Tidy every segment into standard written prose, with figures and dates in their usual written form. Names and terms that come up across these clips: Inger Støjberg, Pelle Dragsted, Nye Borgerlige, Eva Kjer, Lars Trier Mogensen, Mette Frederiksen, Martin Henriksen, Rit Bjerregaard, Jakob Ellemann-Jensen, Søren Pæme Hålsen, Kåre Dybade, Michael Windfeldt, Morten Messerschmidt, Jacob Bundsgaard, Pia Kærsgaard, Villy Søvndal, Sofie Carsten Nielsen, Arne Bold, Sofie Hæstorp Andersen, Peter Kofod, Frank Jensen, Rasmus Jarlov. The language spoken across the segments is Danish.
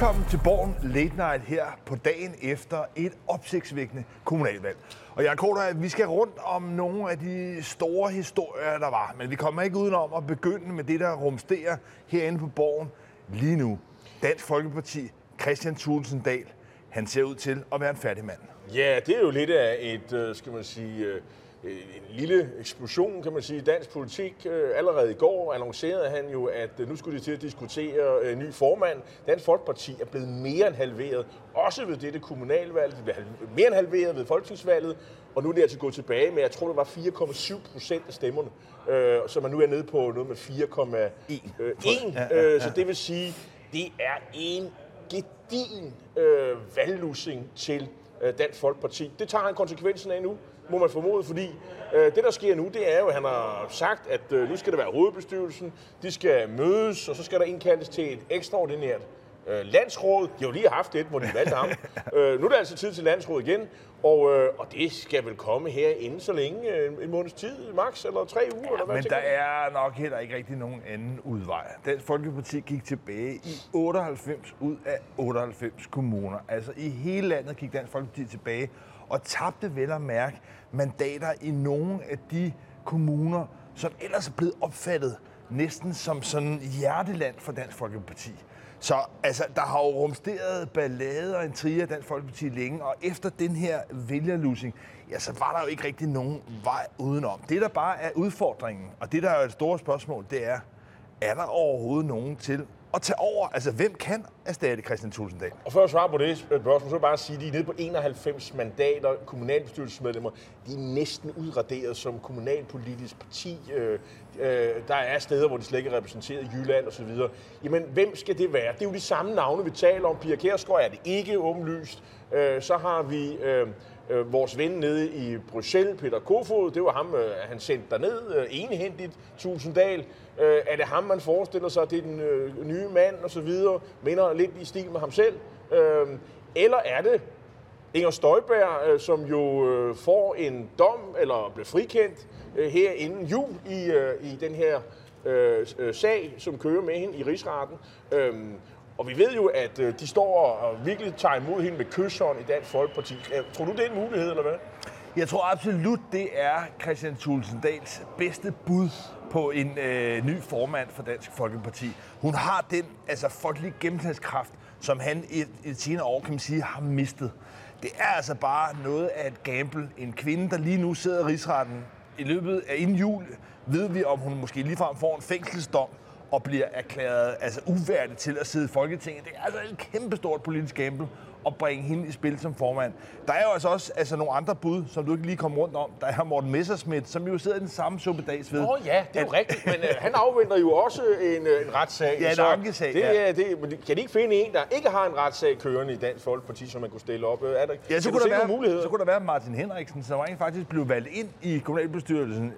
Velkommen til Borgen Late Night her på dagen efter et opsigtsvækkende kommunalvalg. Og jeg er at vi skal rundt om nogle af de store historier, der var. Men vi kommer ikke udenom at begynde med det, der rumsterer herinde på Borgen lige nu. Dansk Folkeparti, Kristian Thulesen Dahl, han ser ud til at være en færdig mand. Ja, det er jo lidt af et, skal man sige, en lille eksplosion, kan man sige, i dansk politik. Allerede i går annoncerede han jo, at nu skulle de til at diskutere ny formand. Dansk Folkeparti er blevet mere end halveret, også ved dette kommunalvalg. De blev mere end halveret ved folketingsvalget, og nu er det altså gået tilbage med, jeg tror, det var 4,7% af stemmerne, så man nu er nede på noget med 4,1. Så det vil sige, det er en gedigen valglussing til Dansk Folkeparti. Det tager han konsekvensen af nu, må man formode, fordi det, der sker nu, det er jo, at han har sagt, at nu skal det være hovedbestyrelsen, de skal mødes, og så skal der indkaldes til et ekstraordinært landsråd. De har jo lige haft et, hvor de valgte ham. Nu er det altså tid til landsråd igen, og det skal vel komme her inden så længe, en måneds tid, max, eller 3 uger. Ja, eller hvad, men der er nok heller ikke rigtig nogen anden udvej. Dansk Folkeparti gik tilbage i 98 ud af 98 kommuner. Altså i hele landet gik Dansk Folkeparti tilbage, og tabte vel at mærke mandater i nogle af de kommuner, som ellers er blevet opfattet næsten som sådan hjerteland for Dansk Folkeparti. Så altså, der har jo rumsteret ballade og intriger af Dansk Folkeparti længe, og efter den her vælgerlusing, ja, så var der jo ikke rigtig nogen vej udenom. Det, der bare er udfordringen, og det, der er et stort spørgsmål, det er, er der overhovedet nogen til at tage over? Altså, hvem kan erstatte Kristian Thulesen Dahl? Og før jeg svarer på det spørgsmål, så vil jeg bare sige, at de er nede på 91 mandater, kommunalbestyrelsesmedlemmer. De er næsten udraderet som kommunalpolitisk parti. Der er steder, hvor de slet ikke er repræsenteret, Jylland osv. Jamen, hvem skal det være? Det er jo de samme navne, vi taler om. Pia Kærsgaard er det ikke åbenlyst. Så har vi vores ven nede i Bruxelles, Peter Kofod. Det var ham, han sendte derned enhændigt, Thulesen Dahl. Er det ham, man forestiller sig, det er den nye mand osv., minder lidt i stil med ham selv? Eller er det Inger Støjberg, som jo får en dom, eller blev frikendt her inden jul i den her sag, som kører med hende i Rigsretten? Og vi ved jo, at de står og virkelig tager imod hende med kyshånd i Dansk Folkeparti. Tror du, det er en mulighed, eller hvad? Jeg tror absolut, det er Kristian Thulesen Dahls bedste bud på en ny formand for Dansk Folkeparti. Hun har den altså folkelige gennemslagskraft, som han i senere år, kan man sige, har mistet. Det er altså bare noget af et gamble. En kvinde, der lige nu sidder i Rigsretten i løbet af inden jul, ved vi, om hun måske ligefrem får en fængselsdom og bliver erklæret altså uværdig til at sidde i Folketinget. Det er altså et kæmpestort politisk gamble at bringe hende i spil som formand. Der er jo altså også nogle andre bud, som du ikke lige kom rundt om. Der er Morten Messerschmidt, som jo sidder i den samme suppedags ved. Åh ja, det er jo rigtigt, men han afventer jo også en retssag. Ja, en ankesag. Kan de ikke finde en, der ikke har en retssag kørende i Dansk Folkeparti, som man kunne stille op? Ja, så kunne der være Martin Henriksen, som faktisk blev valgt ind i kommunalbestyrelsen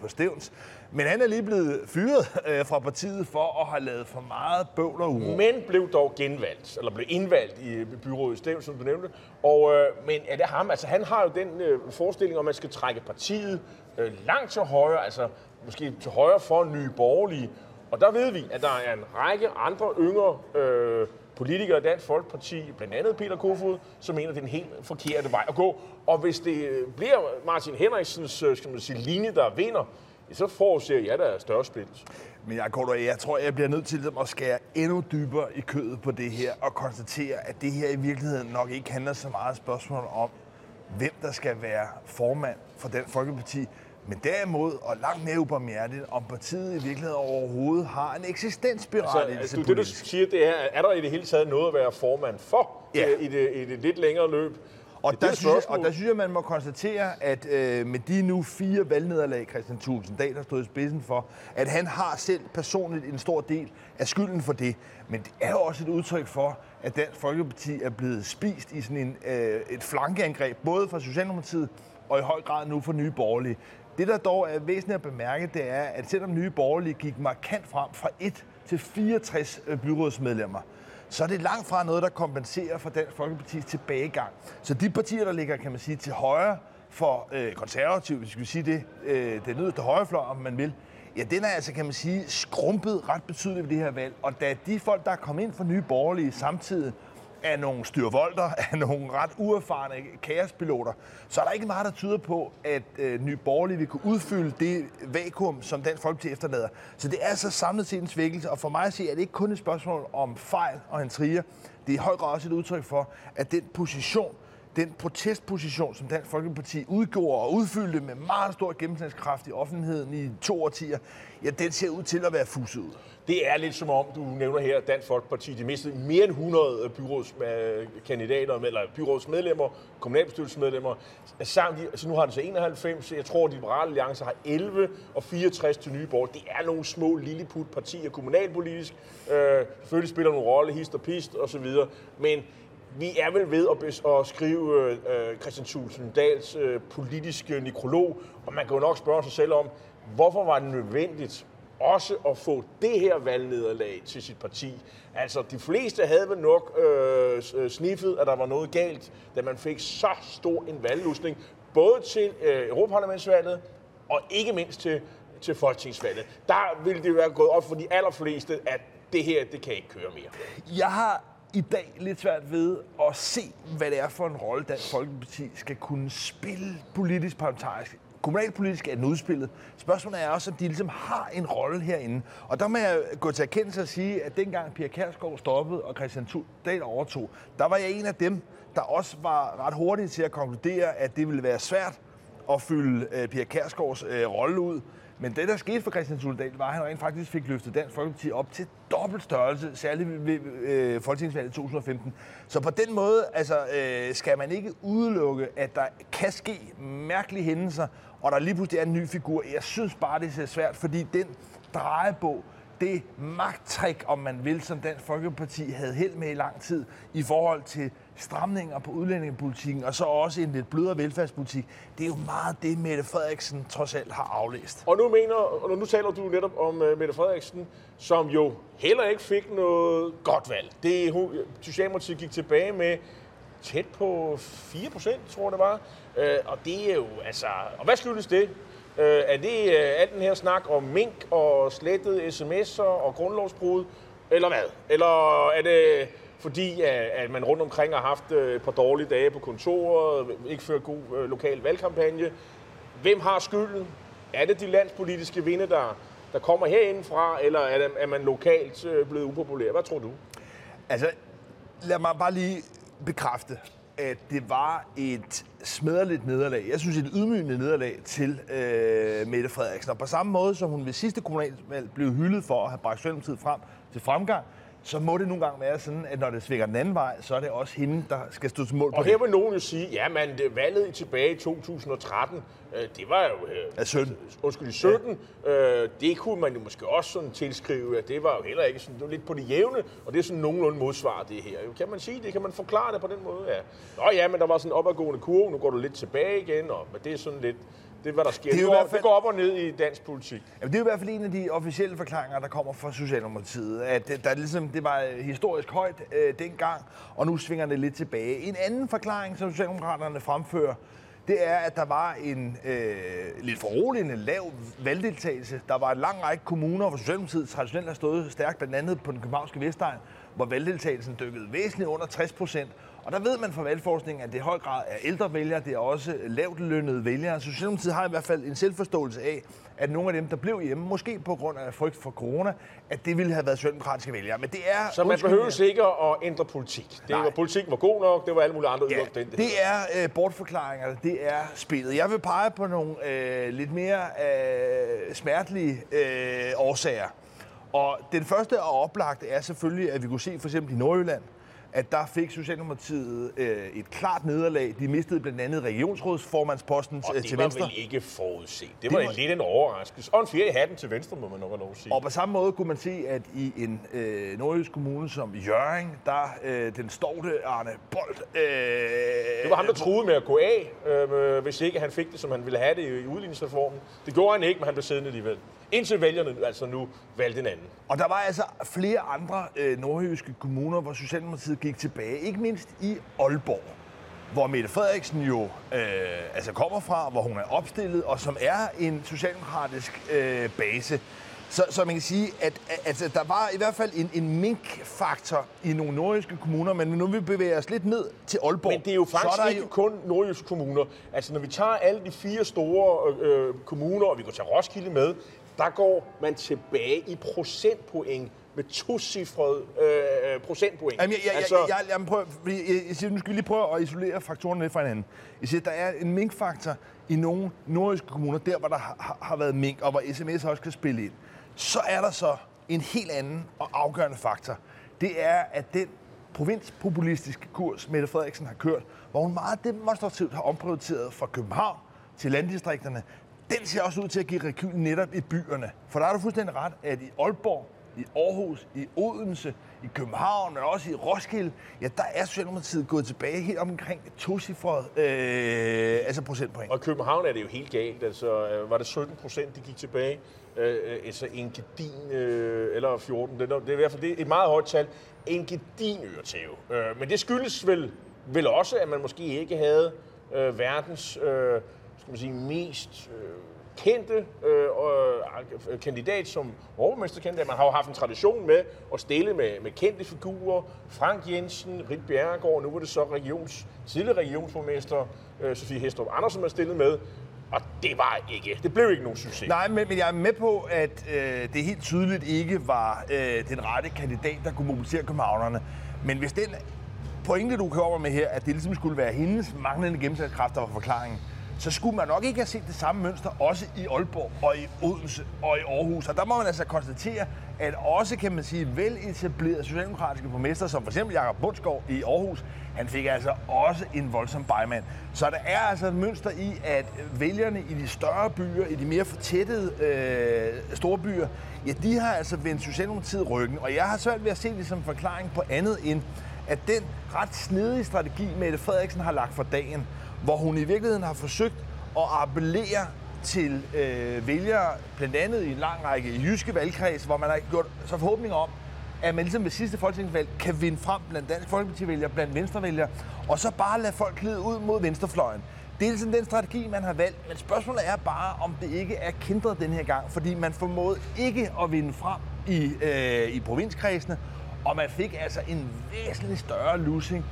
på Stevns. Men han er lige blevet fyret fra partiet for at have lavet for meget bøvl og uro. Men blev dog genvalgt, eller blev indvalgt i byrådet Stevns, som du nævnte. Men er det ham? Altså, han har jo den forestilling, at man skal trække partiet langt til højre, altså måske til højre for Nye Borgerlige. Og der ved vi, at der er en række andre yngre politikere i Dansk Folkeparti, blandt andet Peter Kofod, som mener, det er den helt forkerte vej at gå. Og hvis det bliver Martin Henriksens linje, der vinder, så forudser jeg, at der er større splittelse. Men jeg tror, jeg bliver nødt til at skære endnu dybere i kødet på det her og konstatere, at det her i virkeligheden nok ikke handler så meget spørgsmål om, hvem der skal være formand for Dansk Folkeparti, men derimod, og langt mere ubarmhjertigt, om partiet i virkeligheden overhovedet har en eksistensberettigelse politisk. Det, du siger, det er, er der i det hele taget noget at være formand for i det lidt længere løb? Og der synes jeg, man må konstatere, at med de nu 4 valgnederlag, Kristian Thulesen Dahl har stået i spidsen for, at han har selv personligt en stor del af skylden for det. Men det er jo også et udtryk for, at Dansk Folkeparti er blevet spist i sådan et flankeangreb, både fra Socialdemokratiet og i høj grad nu fra Nye Borgerlige. Det, der dog er væsentligt at bemærke, det er, at selvom Nye Borgerlige gik markant frem fra 1 til 64 byrådsmedlemmer, så er det langt fra noget, der kompenserer for Dansk Folkepartis tilbagegang. Så de partier, der ligger, kan man sige, til højre for konservative, hvis vi skal sige det, den yderste højrefløj, om man vil, Ja, den er altså, kan man sige, skrumpet ret betydeligt ved det her valg. Og da de folk, der er kommet ind fra Nye Borgerlige samtidig, er nogle styrvolter, er nogle ret uerfarne kaospiloter, så er der ikke meget, der tyder på, at Nye Borgerlige vil kunne udfylde det vakuum, som Dansk Folkeparti efterlader. Så det er altså samlet set en svækkelse, og for mig at se, er det ikke kun et spørgsmål om fejl og intriger. Det er i høj grad også et udtryk for, at den position, den protestposition, som Dansk Folkeparti udgjorde og udfyldte med meget stor gennemslagskraft i offentligheden i 2 årtier, ja, den ser ud til at være fusset ud. Det er lidt som om, du nævner her, Dansk Folkeparti, de mistede mere end 100 byrådskandidater, eller byrådsmedlemmer, kommunalbestyrelsesmedlemmer, samt altså nu har de så 91, jeg tror, de liberale alliancer har 11 og 64 til Nye Borgerlige. Det er nogle små lilleput-partier, kommunalpolitisk, selvfølgelig spiller nogle rolle, hist og pist osv., men vi er vel ved at skrive Kristian Thulesen Dahls politiske nekrolog, og man kan jo nok spørge sig selv om, hvorfor var det nødvendigt også at få det her valgnederlag til sit parti? Altså, de fleste havde vel nok sniffet, at der var noget galt, da man fik så stor en valglusning, både til Europaparlamentsvalget og ikke mindst til folketingsvalget. Der ville det jo være gået op for de allerfleste, at det her, det kan ikke køre mere. Jeg har i dag lidt svært ved at se, hvad det er for en rolle Dansk Folkeparti skal kunne spille politisk parlamentarisk. Kommunalpolitisk er den udspillet. Spørgsmålet er også, om de ligesom har en rolle herinde. Og der må jeg gå til erkendelse og sige, at dengang Pia Kærsgaard stoppede og Kristian Thulesen Dahl overtog, der var jeg en af dem, der også var ret hurtig til at konkludere, at det ville være svært at fylde Pia Kærsgaards rolle ud. Men det, der skete for Kristian Thulesen Dahl, var, at han rent faktisk fik løftet Dansk Folkeparti op til dobbelt størrelse, særligt ved folketingsvalget i 2015. Så på den måde altså, skal man ikke udelukke, at der kan ske mærkelige hændelser, og der lige pludselig er en ny figur. Jeg synes bare, det er svært, fordi den drejebog, det magttrik, om man vil, som Dansk Folkeparti havde held med i lang tid i forhold til stramninger på udlændingepolitikken, og så også en lidt blødere velfærdspolitik, det er jo meget det, Mette Frederiksen trods alt har aflæst. Og nu taler du netop om Mette Frederiksen, som jo heller ikke fik noget godt valg. Socialdemokratiet gik tilbage med tæt på 4%, tror jeg det var. Og det er jo, altså, og hvad skyldes det? Er det alt den her snak om mink og slettede sms'er og grundlovsbrud, eller hvad? Eller er det fordi, at man rundt omkring har haft et par dårlige dage på kontoret, ikke ført god lokal valgkampagne? Hvem har skylden? Er det de landspolitiske vinde, der kommer herindefra, eller er man lokalt blevet upopulær? Hvad tror du? Altså, lad mig bare lige bekræfte, at det var et smadret nederlag. Jeg synes, et ydmygende nederlag til Mette Frederiksen. Og på samme måde, som hun ved sidste kommunalvalg blev hyldet for at have bragt Socialdemokratiet frem til fremgang, så må det nogle gange være sådan, at når det svinger den anden vej, så er det også hende, der skal stå til mål på. Og her vil nogen jo sige, jamen valget tilbage i 2013, det var jo 17. Det kunne man jo måske også sådan tilskrive, at det var jo heller ikke sådan, det var lidt på det jævne, og det er sådan nogenlunde modsvar det her. Kan man sige det? Kan man forklare det på den måde? Ja. Nå ja, men der var sådan en opadgående kurve, nu går du lidt tilbage igen, men det er sådan lidt. Det er, hvad der sker. Det går op og ned i dansk politik. Jamen, det er i hvert fald en af de officielle forklaringer, der kommer fra Socialdemokratiet. At der ligesom, det var historisk højt dengang, og nu svinger det lidt tilbage. En anden forklaring, som Socialdemokraterne fremfører, det er, at der var en lidt foruroligende lav valgdeltagelse. Der var en lang række kommuner, hvor Socialdemokratiet traditionelt har stået stærkt, blandt andet på den københavnske Vestegn, hvor valgdeltagelsen dykkede væsentligt under 60%. Og der ved man fra valgforskningen, at det i høj grad er ældre vælgere, det er også lavt lønnede vælgere. Så Socialdemokratiet har i hvert fald en selvforståelse af, at nogle af dem, der blev hjemme, måske på grund af frygt for corona, at det ville have været socialdemokratiske vælgere. Men det er så man behøver ikke at ændre politik. Det var, politikken var god nok, det var alle mulige andre udgangspunkter. Ja, det er bortforklaringer, det er spillet. Jeg vil pege på nogle lidt mere smertelige årsager. Og den første og oplagt er selvfølgelig, at vi kunne se for eksempel i Nordjylland, at der fik Socialdemokratiet et klart nederlag. De mistede blandt andet regionsrådsformandsposten til Venstre. Og det var vel ikke forudset. Det var lidt en overraskelse. Og en fjerde i hatten til Venstre, må man nok have lov at sige. Og på samme måde kunne man se, at i en nordjysk kommune som Hjørring, der den storte Arne Bold. Det var ham, der truede med at gå af, hvis ikke han fik det, som han ville have det i udligningsreformen. Det gjorde han ikke, men han blev siddende alligevel. Indtil vælgerne altså nu valgte en anden. Og der var altså flere andre nordjyske kommuner, hvor Socialdemokratiet gik tilbage, ikke mindst i Aalborg. hvor Mette Frederiksen jo kommer fra, hvor hun er opstillet, og som er en socialdemokratisk base. Så man kan sige, at der var i hvert fald en minkfaktor i nogle nordjyske kommuner, men nu vil vi bevæge os lidt ned til Aalborg. Men det er jo faktisk er ikke kun nordjyske kommuner. Altså når vi tager alle de fire store kommuner, og vi går til Roskilde med, der går man tilbage i procentpoint med tocifrede procentpoint. Jeg siger, nu skal vi lige prøve at isolere faktorerne lidt fra hinanden. Jeg siger, der er en minkfaktor i nogle nordjyske kommuner, der hvor der har været mink, og hvor sms også kan spille ind. Så er der så en helt anden og afgørende faktor. Det er, at den provinspopulistiske kurs, Mette Frederiksen har kørt, hvor hun meget demonstrativt har omprioriteret fra København til landdistrikterne, den ser også ud til at give rekyl netop i byerne. For der er du fuldstændig ret, at i Aalborg, i Aarhus, i Odense, i København, men også i Roskilde, ja, der er Socialdemokratiet gået tilbage helt omkring tocifrede procentpoint. Og i København er det jo helt galt. Altså, var det 17%, de gik tilbage? Altså en gedin, eller 14, det er i hvert fald et meget højt tal. En gedin øretæve. Men det skyldes vel også, at man måske ikke havde verdens mest... kendte kandidat som overmesterkandidat. Man har jo haft en tradition med at stille med kendte figurer. Frank Jensen, Rit Bjerregaard, nu var det så tidligere regionsborgmester Sofie Hæstorp Andersen, man stillede med. Og det var ikke. Det blev ikke nogen succes. Nej, men jeg er med på, at det helt tydeligt ikke var den rette kandidat, der kunne mobilisere københavnerne. Men hvis den pointe, du kommer med her, at det ligesom skulle være hendes manglende gennemslagskraft, der var forklaringen, så skulle man nok ikke have set det samme mønster, også i Aalborg og i Odense og i Aarhus. Og der må man altså konstatere, at også, kan man sige, veletablerede socialdemokratiske borgmester, som for eksempel Jacob Bundsgaard i Aarhus, han fik altså også en voldsom bejmand. Så der er altså et mønster i, at vælgerne i de større byer, i de mere fortættede store byer, ja, de har altså vendt Socialdemokratiet ryggen. Og jeg har svært ved at se det som forklaring på andet end, at den ret snedige strategi, Mette Frederiksen har lagt for dagen, hvor hun i virkeligheden har forsøgt at appellere til vælgere, blandt andet i en lang række jyske valgkreds, hvor man har gjort så forhåbninger om, at man ligesom ved sidste folketingsvalg kan vinde frem blandt Dansk Folkeparti-vælgere, blandt venstrevælgere, og så bare lade folk glide ud mod venstrefløjen. Det er ligesom den strategi, man har valgt, men spørgsmålet er bare, om det ikke er kæntret den her gang, fordi man formåede ikke at vinde frem i provinskredsene, og man fik altså en væsentlig større lussing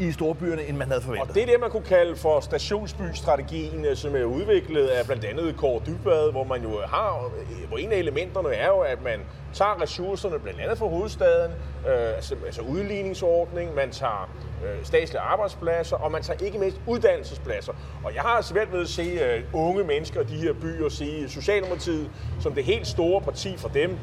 i storbyerne, end man havde forventet. Og det er det, man kunne kalde for stationsby-strategien, som er udviklet af blandt andet Kåre Dybade, hvor en af elementerne er jo, at man tager ressourcerne blandt andet fra hovedstaden, altså udligningsordning, man tager statslige arbejdspladser, og man tager ikke mindst uddannelsespladser. Og jeg har svært ved at se unge mennesker i de her byer sige Socialdemokratiet som det helt store parti for dem.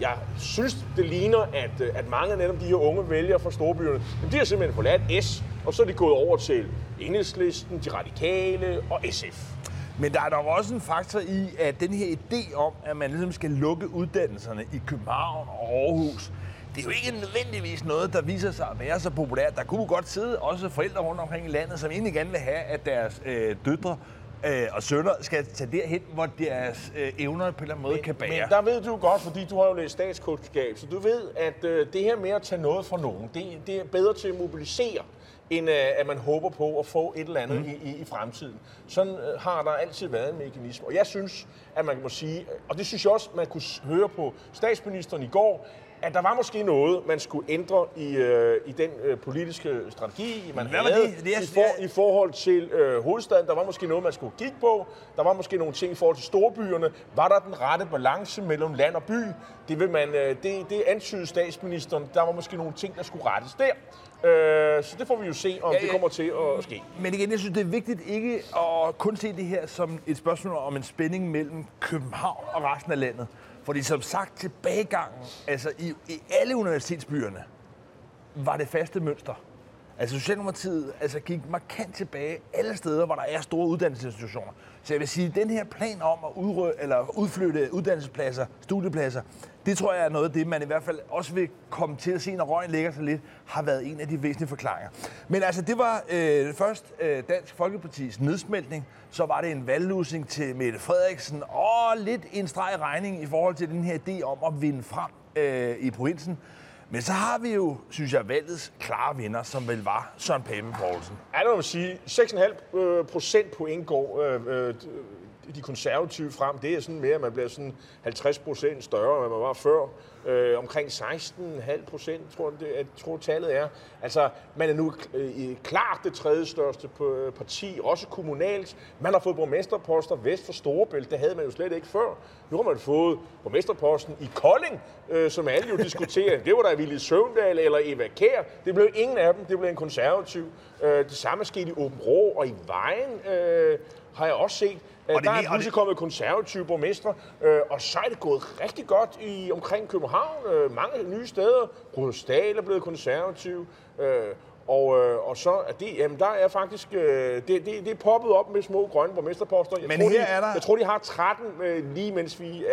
Jeg synes, det ligner, at mange af netop de her unge vælgere fra storbyerne, de har simpelthen forladt S, og så er de gået over til Enhedslisten, De Radikale og SF. Men der er dog også en faktor i, at den her idé om, at man ligesom skal lukke uddannelserne i København og Aarhus, det er jo ikke nødvendigvis noget, der viser sig at være så populært. Der kunne godt sidde også forældre rundt omkring i landet, som egentlig gerne vil have, at deres døtre og sønner skal tage derhen, hvor deres evner på en eller anden måde kan bære. Men der ved du godt, fordi du har jo læst statskundskab, så du ved, at det her med at tage noget fra nogen, det er bedre til at mobilisere, end at man håber på at få et eller andet i fremtiden. Sådan har der altid været en mekanisme. Og jeg synes, at man må sige, og det synes jeg også, man kunne høre på statsministeren i går, at der var måske noget, man skulle ændre i den politiske strategi, man havde i forhold til hovedstaden. Der var måske noget, man skulle kigge på. Der var måske nogle ting i forhold til storbyerne. Var der den rette balance mellem land og by? Det antydede statsministeren. Der var måske nogle ting, der skulle rettes der. Så det får vi jo se, om det kommer til at ske. Men igen, jeg synes, det er vigtigt ikke at kun se det her som et spørgsmål om en spænding mellem København og resten af landet. Fordi som sagt, tilbagegangen, altså i alle universitetsbyerne, var det faste mønster. Altså Socialdemokratiet gik markant tilbage alle steder, hvor der er store uddannelsesinstitutioner. Så jeg vil sige, at den her plan om at udflytte uddannelsespladser, studiepladser, det tror jeg er noget af det, man i hvert fald også vil komme til at se, når røgen lægger sig lidt, har været en af de væsentlige forklaringer. Men altså, det var først Dansk Folkepartis nedsmeltning, så var det en valglusning til Mette Frederiksen, og lidt en streg i regning i forhold til den her idé om at vinde frem i provinsen. Men så har vi jo, synes jeg, valgets klare vinder, som vel var Søren Pæme Hålsen. Ja, det må man sige. 6,5% point går de konservative frem. Det er sådan mere, man bliver sådan 50% større, end man var før. Omkring 16,5%, tror tallet er. Altså, man er nu klart det tredje største parti, også kommunalt. Man har fået borgmesterposter vest for Storebælt, det havde man jo slet ikke før. Nu har man fået borgmesterposten i Kolding, som alle jo diskuterer. Det var der Villy Søvndal eller Eva Kjer. Det blev ingen af dem, det blev en konservativ. Det samme skete i Åbenrå og i Vejen, har jeg også set. Og der er pludselig kommet konservative borgmestre, og så er det gået rigtig godt omkring København. Mange nye steder. Rødstad er blevet konservativ. Og så er det, jamen der er faktisk, det er poppet op med små grønne borgmesterposter. Jeg tror, de har 13 lige mens vi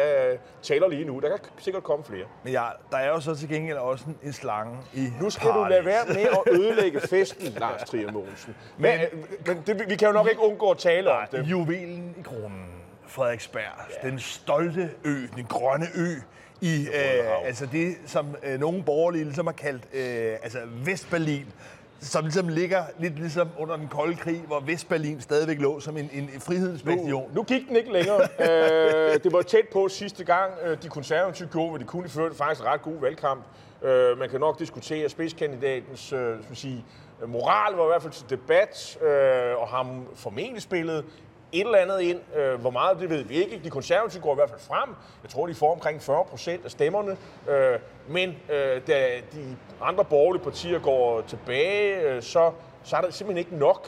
taler lige nu. Der kan sikkert komme flere. Men ja, der er jo så til gengæld også en slange i nu skal paradis. Du lade være med at ødelægge festen, Lars Trier Mogensen. Men det, vi kan jo nok ikke undgå at tale om det. Juvelen i kronen, Frederiksberg, ja. Den stolte ø, den grønne ø. I altså det, som nogle borgerlige ligesom har kaldt altså Vestberlin, som ligesom ligger lidt ligesom under den kolde krig, hvor Vestberlin stadigvæk lå som en frihedsbastion. Nu gik den ikke længere. Det var tæt på sidste gang, de konservative gjorde, hvor de kunne føre faktisk ret god valgkamp. Man kan nok diskutere spidskandidatens moral, var i hvert fald til debat, og ham formentlig spillet et eller andet ind. Hvor meget, det ved vi ikke. De konservative går i hvert fald frem. Jeg tror, de får omkring 40% af stemmerne. Men da de andre borgerlige partier går tilbage, så er det simpelthen ikke nok.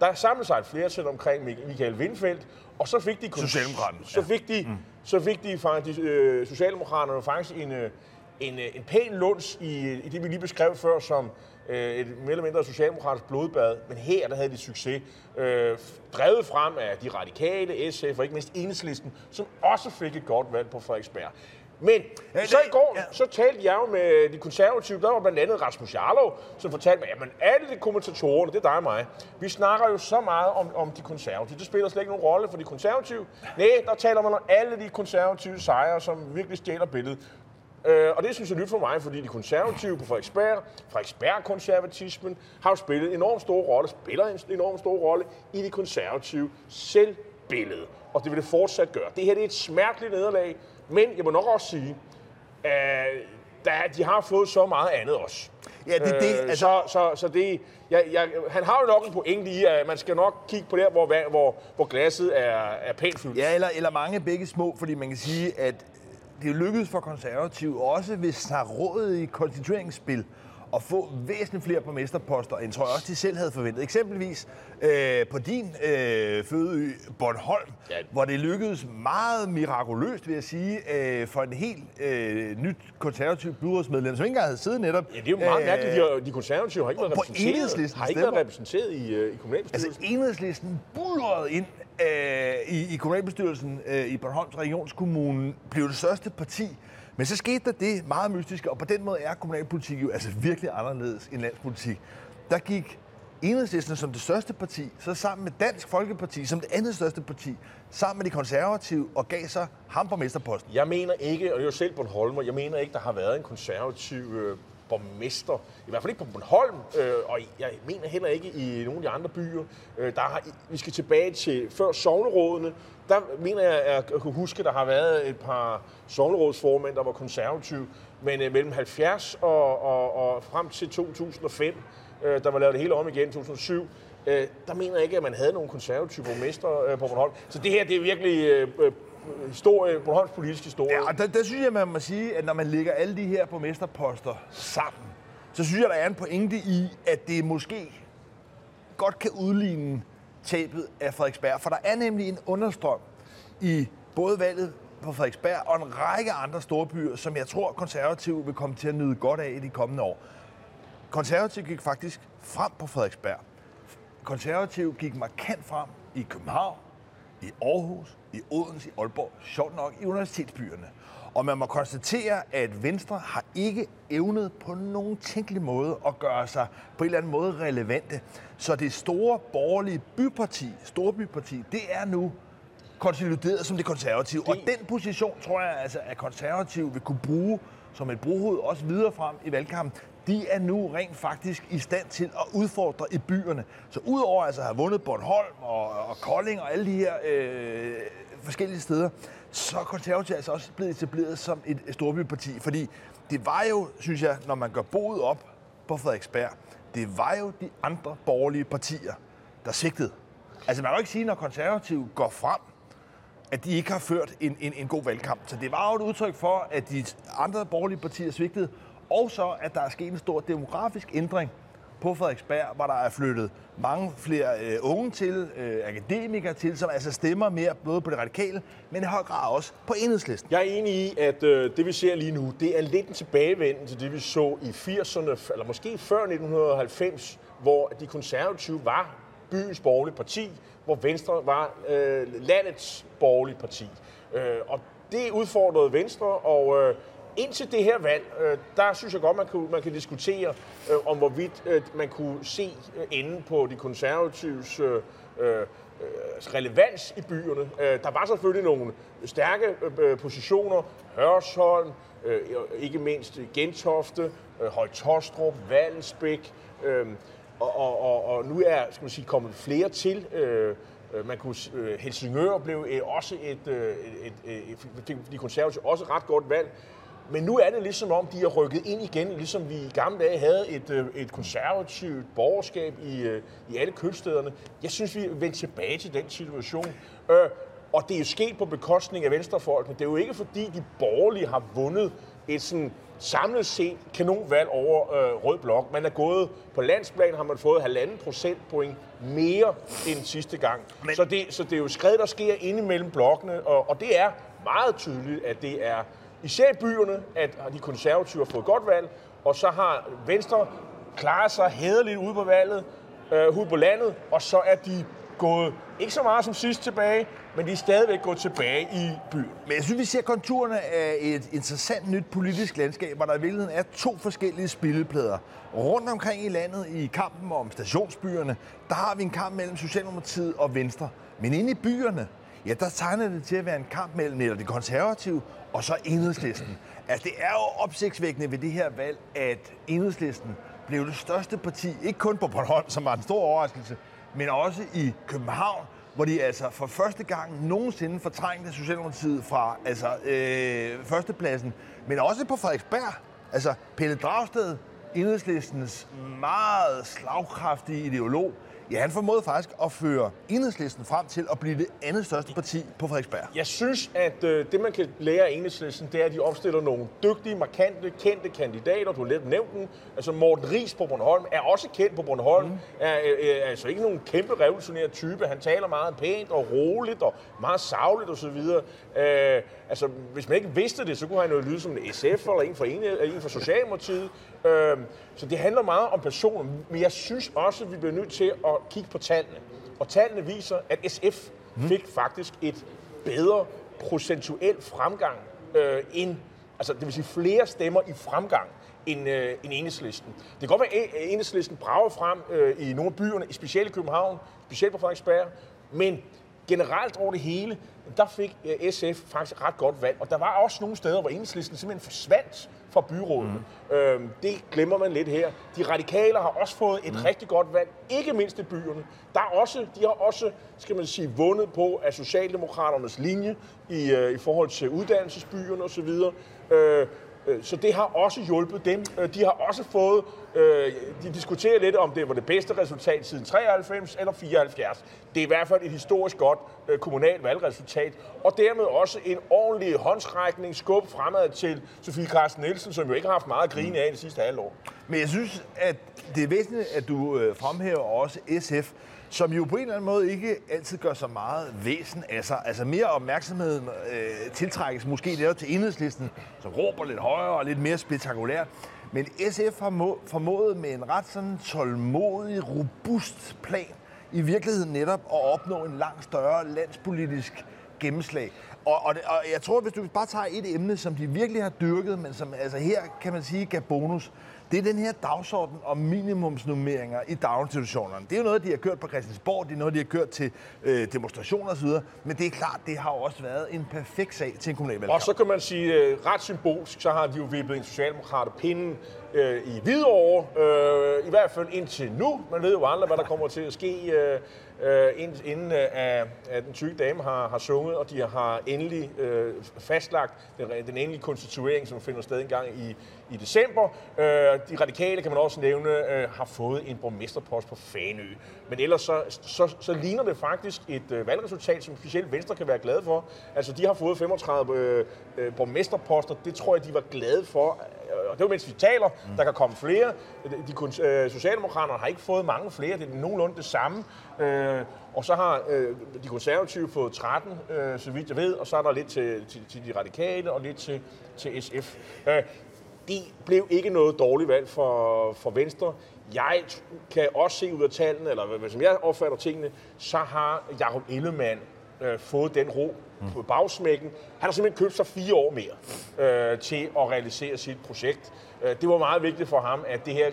Der samlede sig et flertal omkring Michael Windfeldt, og så fik de Socialdemokraterne faktisk en pæn luns i det, vi lige beskrev før, som et mere eller mindre socialdemokratisk blodbad, men her der havde de succes. Drevet frem af de radikale, SF og ikke mindst Enhedslisten, som også fik et godt valg på Frederiksberg. Men så i går, så talte jeg jo med de konservative, der var blandt andet Rasmus Jarlov, som fortalte mig, jamen alle de kommentatorerne, det er dig og mig, vi snakker jo så meget om de konservative. Det spiller slet ikke nogen rolle for de konservative. Nej, der taler man om alle de konservative sejre, som virkelig stjæler billedet. Og det synes jeg er nyt for mig, fordi de konservative på Frederiksberg-konservatismen har spillet en enormt stor rolle i de konservative selvbillede. Og det vil det fortsat gøre. Det her det er et smerteligt nederlag, men jeg må nok også sige, at de har fået så meget andet også. Ja, det altså... Så det... Han har jo nok en pointe i, at man skal nok kigge på der, hvor glasset er pænt fyldt. Ja, eller mange begge små, fordi man kan sige, at det lykkedes for konservative også, hvis der rådede i konstitueringsspil at få væsentligt flere borgmesterposter, end tror jeg også, de selv havde forventet. Eksempelvis på din fødeø Bornholm, ja. Hvor det lykkedes meget mirakuløst, vil jeg sige, for en helt nyt konservativ byrådsmedlem, som ikke engang havde siddet netop... Ja, det er jo meget mærkeligt, de konservative har ikke været repræsenteret i kommunalbestyrelsen. Altså, Enhedslisten bullerede ind i kommunalbestyrelsen i Bornholms Regionskommune, blev det største parti. Men så skete der det meget mystiske, og på den måde er kommunalpolitik jo altså virkelig anderledes end landspolitik. Der gik Enhedslisten som det største parti, så sammen med Dansk Folkeparti som det andet største parti, sammen med de konservative og gav sig ham borgmesterposten. Jeg mener ikke, og det er jo selv Bornholmer, jeg mener ikke, der har været en konservativ borgmester, i hvert fald ikke på Bornholm, og jeg mener heller ikke i nogle af de andre byer. Vi skal tilbage til før sognerådene. Der mener jeg, at jeg kan huske, der har været et par sognerådsformænd, der var konservative, men mellem 70 og frem til 2005, der var lavet det hele om igen, 2007, der mener jeg ikke, at man havde nogen konservative borgmester på Bornholm. Så det her, det er virkelig... Bornholms politiske historie. Ja, og der synes jeg, man må sige, at når man lægger alle de her borgmesterposter sammen, så synes jeg, der er en pointe i, at det måske godt kan udligne tabet af Frederiksberg. For der er nemlig en understrøm i både valget på Frederiksberg og en række andre store byer, som jeg tror, konservative vil komme til at nyde godt af i de kommende år. Konservative gik faktisk frem på Frederiksberg. Konservative gik markant frem i København, i Aarhus, i Odense, i Aalborg, sjovt nok i universitetsbyerne. Og man må konstatere, at Venstre har ikke evnet på nogen tænkelig måde at gøre sig på en eller anden måde relevante. Så det store borgerlige byparti, storbyparti, det er nu konsolideret som det konservative. Og den position, tror jeg, altså, at konservative vil kunne bruge som et brohoved også videre frem i valgkampen, de er nu rent faktisk i stand til at udfordre i byerne. Så udover altså at have vundet Bornholm og Kolding og alle de her forskellige steder, så er Konservative altså også blevet etableret som et storbyparti. Fordi det var jo, synes jeg, når man gør boet op på Frederiksberg, det var jo de andre borgerlige partier, der sigtede. Altså man kan jo ikke sige, når Konservative går frem, at de ikke har ført en god valgkamp. Så det var jo et udtryk for, at de andre borgerlige partier svigtede, og så, at der er sket en stor demografisk ændring på Frederiksberg, hvor der er flyttet mange flere unge til, akademikere til, som altså stemmer mere både på det radikale, men i høj grad også på Enhedslisten. Jeg er enig i, at det vi ser lige nu, det er lidt en tilbagevenden til det, vi så i 80'erne, eller måske før 1990, hvor de konservative var byens borgerlige parti, hvor Venstre var landets borgerlige parti. Og det udfordrede Venstre, og indtil det her valg, der synes jeg godt, man kan diskutere, om hvorvidt man kunne se enden på de konservatives relevans i byerne. Der var selvfølgelig nogle stærke positioner, Hørsholm, ikke mindst Gentofte, Høje-Taastrup, Vallensbæk, og nu er, skal man sige, kommet flere til. Man kunne, Helsingør blev også de konservative også ret godt valg. Men nu er det ligesom om, de er rykket ind igen, ligesom vi i gamle dage havde et konservativt borgerskab i alle købstederne. Jeg synes, vi vendte tilbage til den situation. Og det er jo sket på bekostning af venstrefolkene. Det er jo ikke fordi, de borgerlige har vundet et sådan samlet set kanonvalg over rød blok. Man er gået på landsplan, har man fået 1,5 procentpoint mere end sidste gang. Men så det er jo skred, der sker inde mellem blokkene, og det er meget tydeligt, at det er især i byerne, at de konservative har fået godt valg, og så har Venstre klaret sig hæderligt ude på valget, ude på landet, og så er de gået ikke så meget som sidst tilbage, men de er stadigvæk gået tilbage i byen. Men jeg synes, vi ser konturerne af et interessant nyt politisk landskab, hvor der i virkeligheden er to forskellige spilleplader. Rundt omkring i landet, i kampen om stationsbyerne, der har vi en kamp mellem Socialdemokratiet og Venstre. Men inde i byerne, ja, der tegner det til at være en kamp mellem eller det konservative og så Enhedslisten. Altså, det er jo opsigtsvækkende ved det her valg, at Enhedslisten blev det største parti, ikke kun på Bornholm, som var en stor overraskelse, men også i København, hvor de altså for første gang nogensinde fortrængte Socialdemokratiet fra altså, førstepladsen, men også på Frederiksberg. Altså, Pelle Dragsted, Enhedslistens meget slagkraftige ideolog, ja, han formåede faktisk at føre Enhedslisten frem til at blive det andet største parti på Frederiksberg. Jeg synes, at det, man kan lære af Enhedslisten, det er, at de opstiller nogle dygtige, markante, kendte kandidater. Du har lidt nævnt dem. Altså Morten Riis på Bornholm er også kendt på Bornholm. Er altså ikke nogen kæmpe revolutionær type. Han taler meget pænt og roligt og meget sagligt osv. Altså, hvis man ikke vidste det, så kunne han jo lyde som en SF'er eller en fra Socialdemokratiet. Så det handler meget om personer, men jeg synes også, at vi bliver nødt til at kigge på tallene. Og tallene viser, at SF fik faktisk et bedre procentuel fremgang end, altså det vil sige flere stemmer i fremgang end Enhedslisten. Det kan godt være, at Enhedslisten brager frem i nogle af byerne, specielt i København, specielt på Frederiksberg, men generelt over det hele, der fik SF faktisk ret godt valg. Og der var også nogle steder, hvor Enhedslisten simpelthen forsvandt fra byrådene. Det glemmer man lidt her. De radikale har også fået et rigtig godt valg, ikke mindst i byerne. De har også, skal man sige, vundet på af Socialdemokraternes linje i forhold til uddannelsesbyerne osv. Så det har også hjulpet dem. De har også fået, de diskuterer lidt om det var det bedste resultat siden 93 eller 74. Det er i hvert fald et historisk godt kommunalt valgresultat. Og dermed også en ordentlig håndsrækning, skub fremad til Sofie Carsten Nielsen, som jo ikke har haft meget at grine af i det sidste halvår. Men jeg synes, at det er væsentligt, at du fremhæver også SF, som jo på en eller anden måde ikke altid gør så meget væsen af sig. Altså mere opmærksomheden tiltrækkes måske netop til Enhedslisten, som råber lidt højere og lidt mere spektakulært. Men SF har formået med en ret sådan tålmodig, robust plan i virkeligheden netop at opnå en langt større landspolitisk gennemslag. Og jeg tror, hvis du bare tager et emne, som de virkelig har dyrket, men som altså her, kan man sige, gav bonus, det er den her dagsorden om minimumsnormeringer i daginstitutionerne. Det er jo noget, de har kørt på Christiansborg, det er noget, de har kørt til demonstrationer osv., men det er klart, det har også været en perfekt sag til en kommunalvalgkamp. Og så kan man sige, ret symbolsk, så har de jo vippet en socialdemokrat pinden i Hvidovre, i hvert fald indtil nu. Man ved jo aldrig, hvad der kommer til at ske, inden at den tykke dame har sunget, og de har endelig fastlagt den endelige konstituering, som finder sted engang i december. De radikale, kan man også nævne, har fået en borgmesterpost på Fanø. Men ellers så ligner det faktisk et valgresultat, som specielt Venstre kan være glade for. Altså, de har fået 35 borgmesterposter. Det tror jeg, de var glade for. Og det er jo, mens vi taler, der kan komme flere. Socialdemokraterne har ikke fået mange flere, det er nogenlunde det samme. Og så har de konservative fået 13, så vidt jeg ved, og så er der lidt til de radikale og lidt til SF. Det blev ikke noget dårligt valg for Venstre. Jeg kan også se ud af tallene, eller som jeg opfatter tingene, så har Jakob Ellemann fået den ro på bagsmækken. Han har simpelthen købt sig 4 år mere til at realisere sit projekt. Det var meget vigtigt for ham, at det her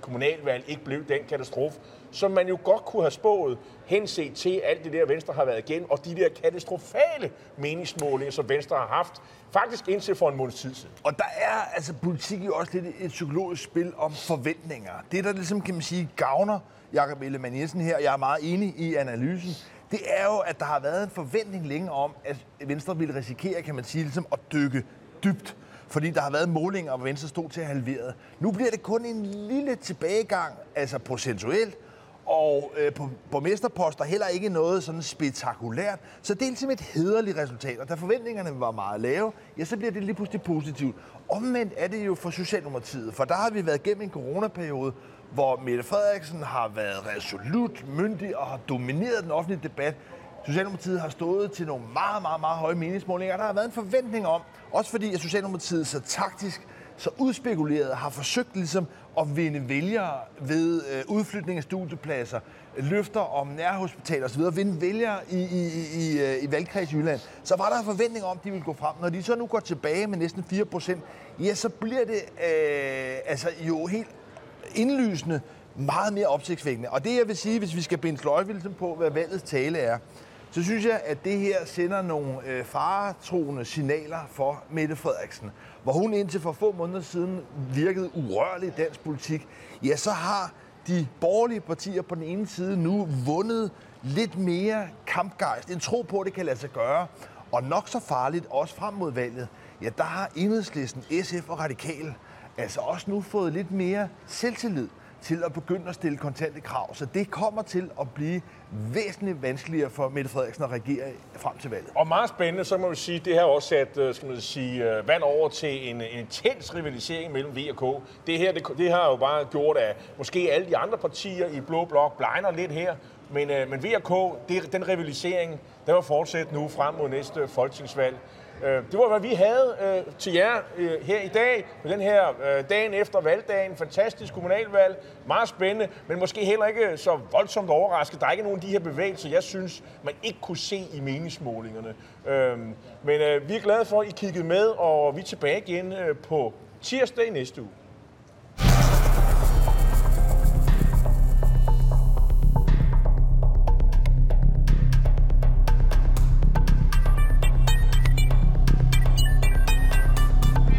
kommunalvalg ikke blev den katastrofe, som man jo godt kunne have spået henset til alt det der, Venstre har været igen, og de der katastrofale meningsmålinger, som Venstre har haft, faktisk indtil for en måneds tid siden. Og der er altså politik jo også lidt et psykologisk spil om forventninger. Det, der ligesom, kan man sige, gavner Jakob Ellemann-Jensen her, og jeg er meget enig i analysen, det er jo, at der har været en forventning længe om, at Venstre ville risikere, kan man sige, ligesom at dykke dybt. Fordi der har været målinger, hvor Venstre stod til at halvere. Nu bliver det kun en lille tilbagegang, altså procentuelt, og på borgmesterposter heller ikke noget sådan spektakulært. Så det er ligesom et hæderligt resultat, og da forventningerne var meget lave, ja, så bliver det lige pludselig positivt. Omvendt er det jo for Socialdemokratiet, for der har vi været gennem en coronaperiode, hvor Mette Frederiksen har været resolut, myndig og har domineret den offentlige debat. Socialdemokratiet har stået til nogle meget, meget, meget høje meningsmålinger, og der har været en forventning om, også fordi at Socialdemokratiet så taktisk, så udspekuleret har forsøgt ligesom at vinde vælgere ved udflytning af studiepladser, løfter om nærhospitaler osv., vinde vælgere i valgkreds i Jylland, så var der en forventning om, at de ville gå frem. Når de så nu går tilbage med næsten 4%, ja, så bliver det altså jo helt indlysende meget mere opsigtsvækkende. Og det, jeg vil sige, hvis vi skal binde sløjfelsen på, hvad valgets tale er, så synes jeg, at det her sender nogle faretroende signaler for Mette Frederiksen. Hvor hun indtil for få måneder siden virkede urørlig i dansk politik, ja, så har de borgerlige partier på den ene side nu vundet lidt mere kampgejst, en tro på, at det kan lade sig gøre. Og nok så farligt, også frem mod valget, ja, der har Enhedslisten, SF og Radikale altså også nu fået lidt mere selvtillid til at begynde at stille kontante krav. Så det kommer til at blive væsentligt vanskeligere for Mette Frederiksen at regere frem til valget. Og meget spændende, så må vi sige, at det her også sat, skal man sige, vand over til en intens rivalisering mellem V og K. Det her det har jo bare gjort, at måske alle de andre partier i blå blok blegner lidt her, men V og K, den rivalisering, der var fortsat nu frem mod næste folketingsvalg. Det var, hvad vi havde til jer her i dag, på den her dagen efter valgdagen. Fantastisk kommunalvalg, meget spændende, men måske heller ikke så voldsomt overrasket. Der er ikke nogen af de her bevægelser, jeg synes, man ikke kunne se i meningsmålingerne. Men vi er glade for, at I kiggede med, og vi er tilbage igen på tirsdag næste uge.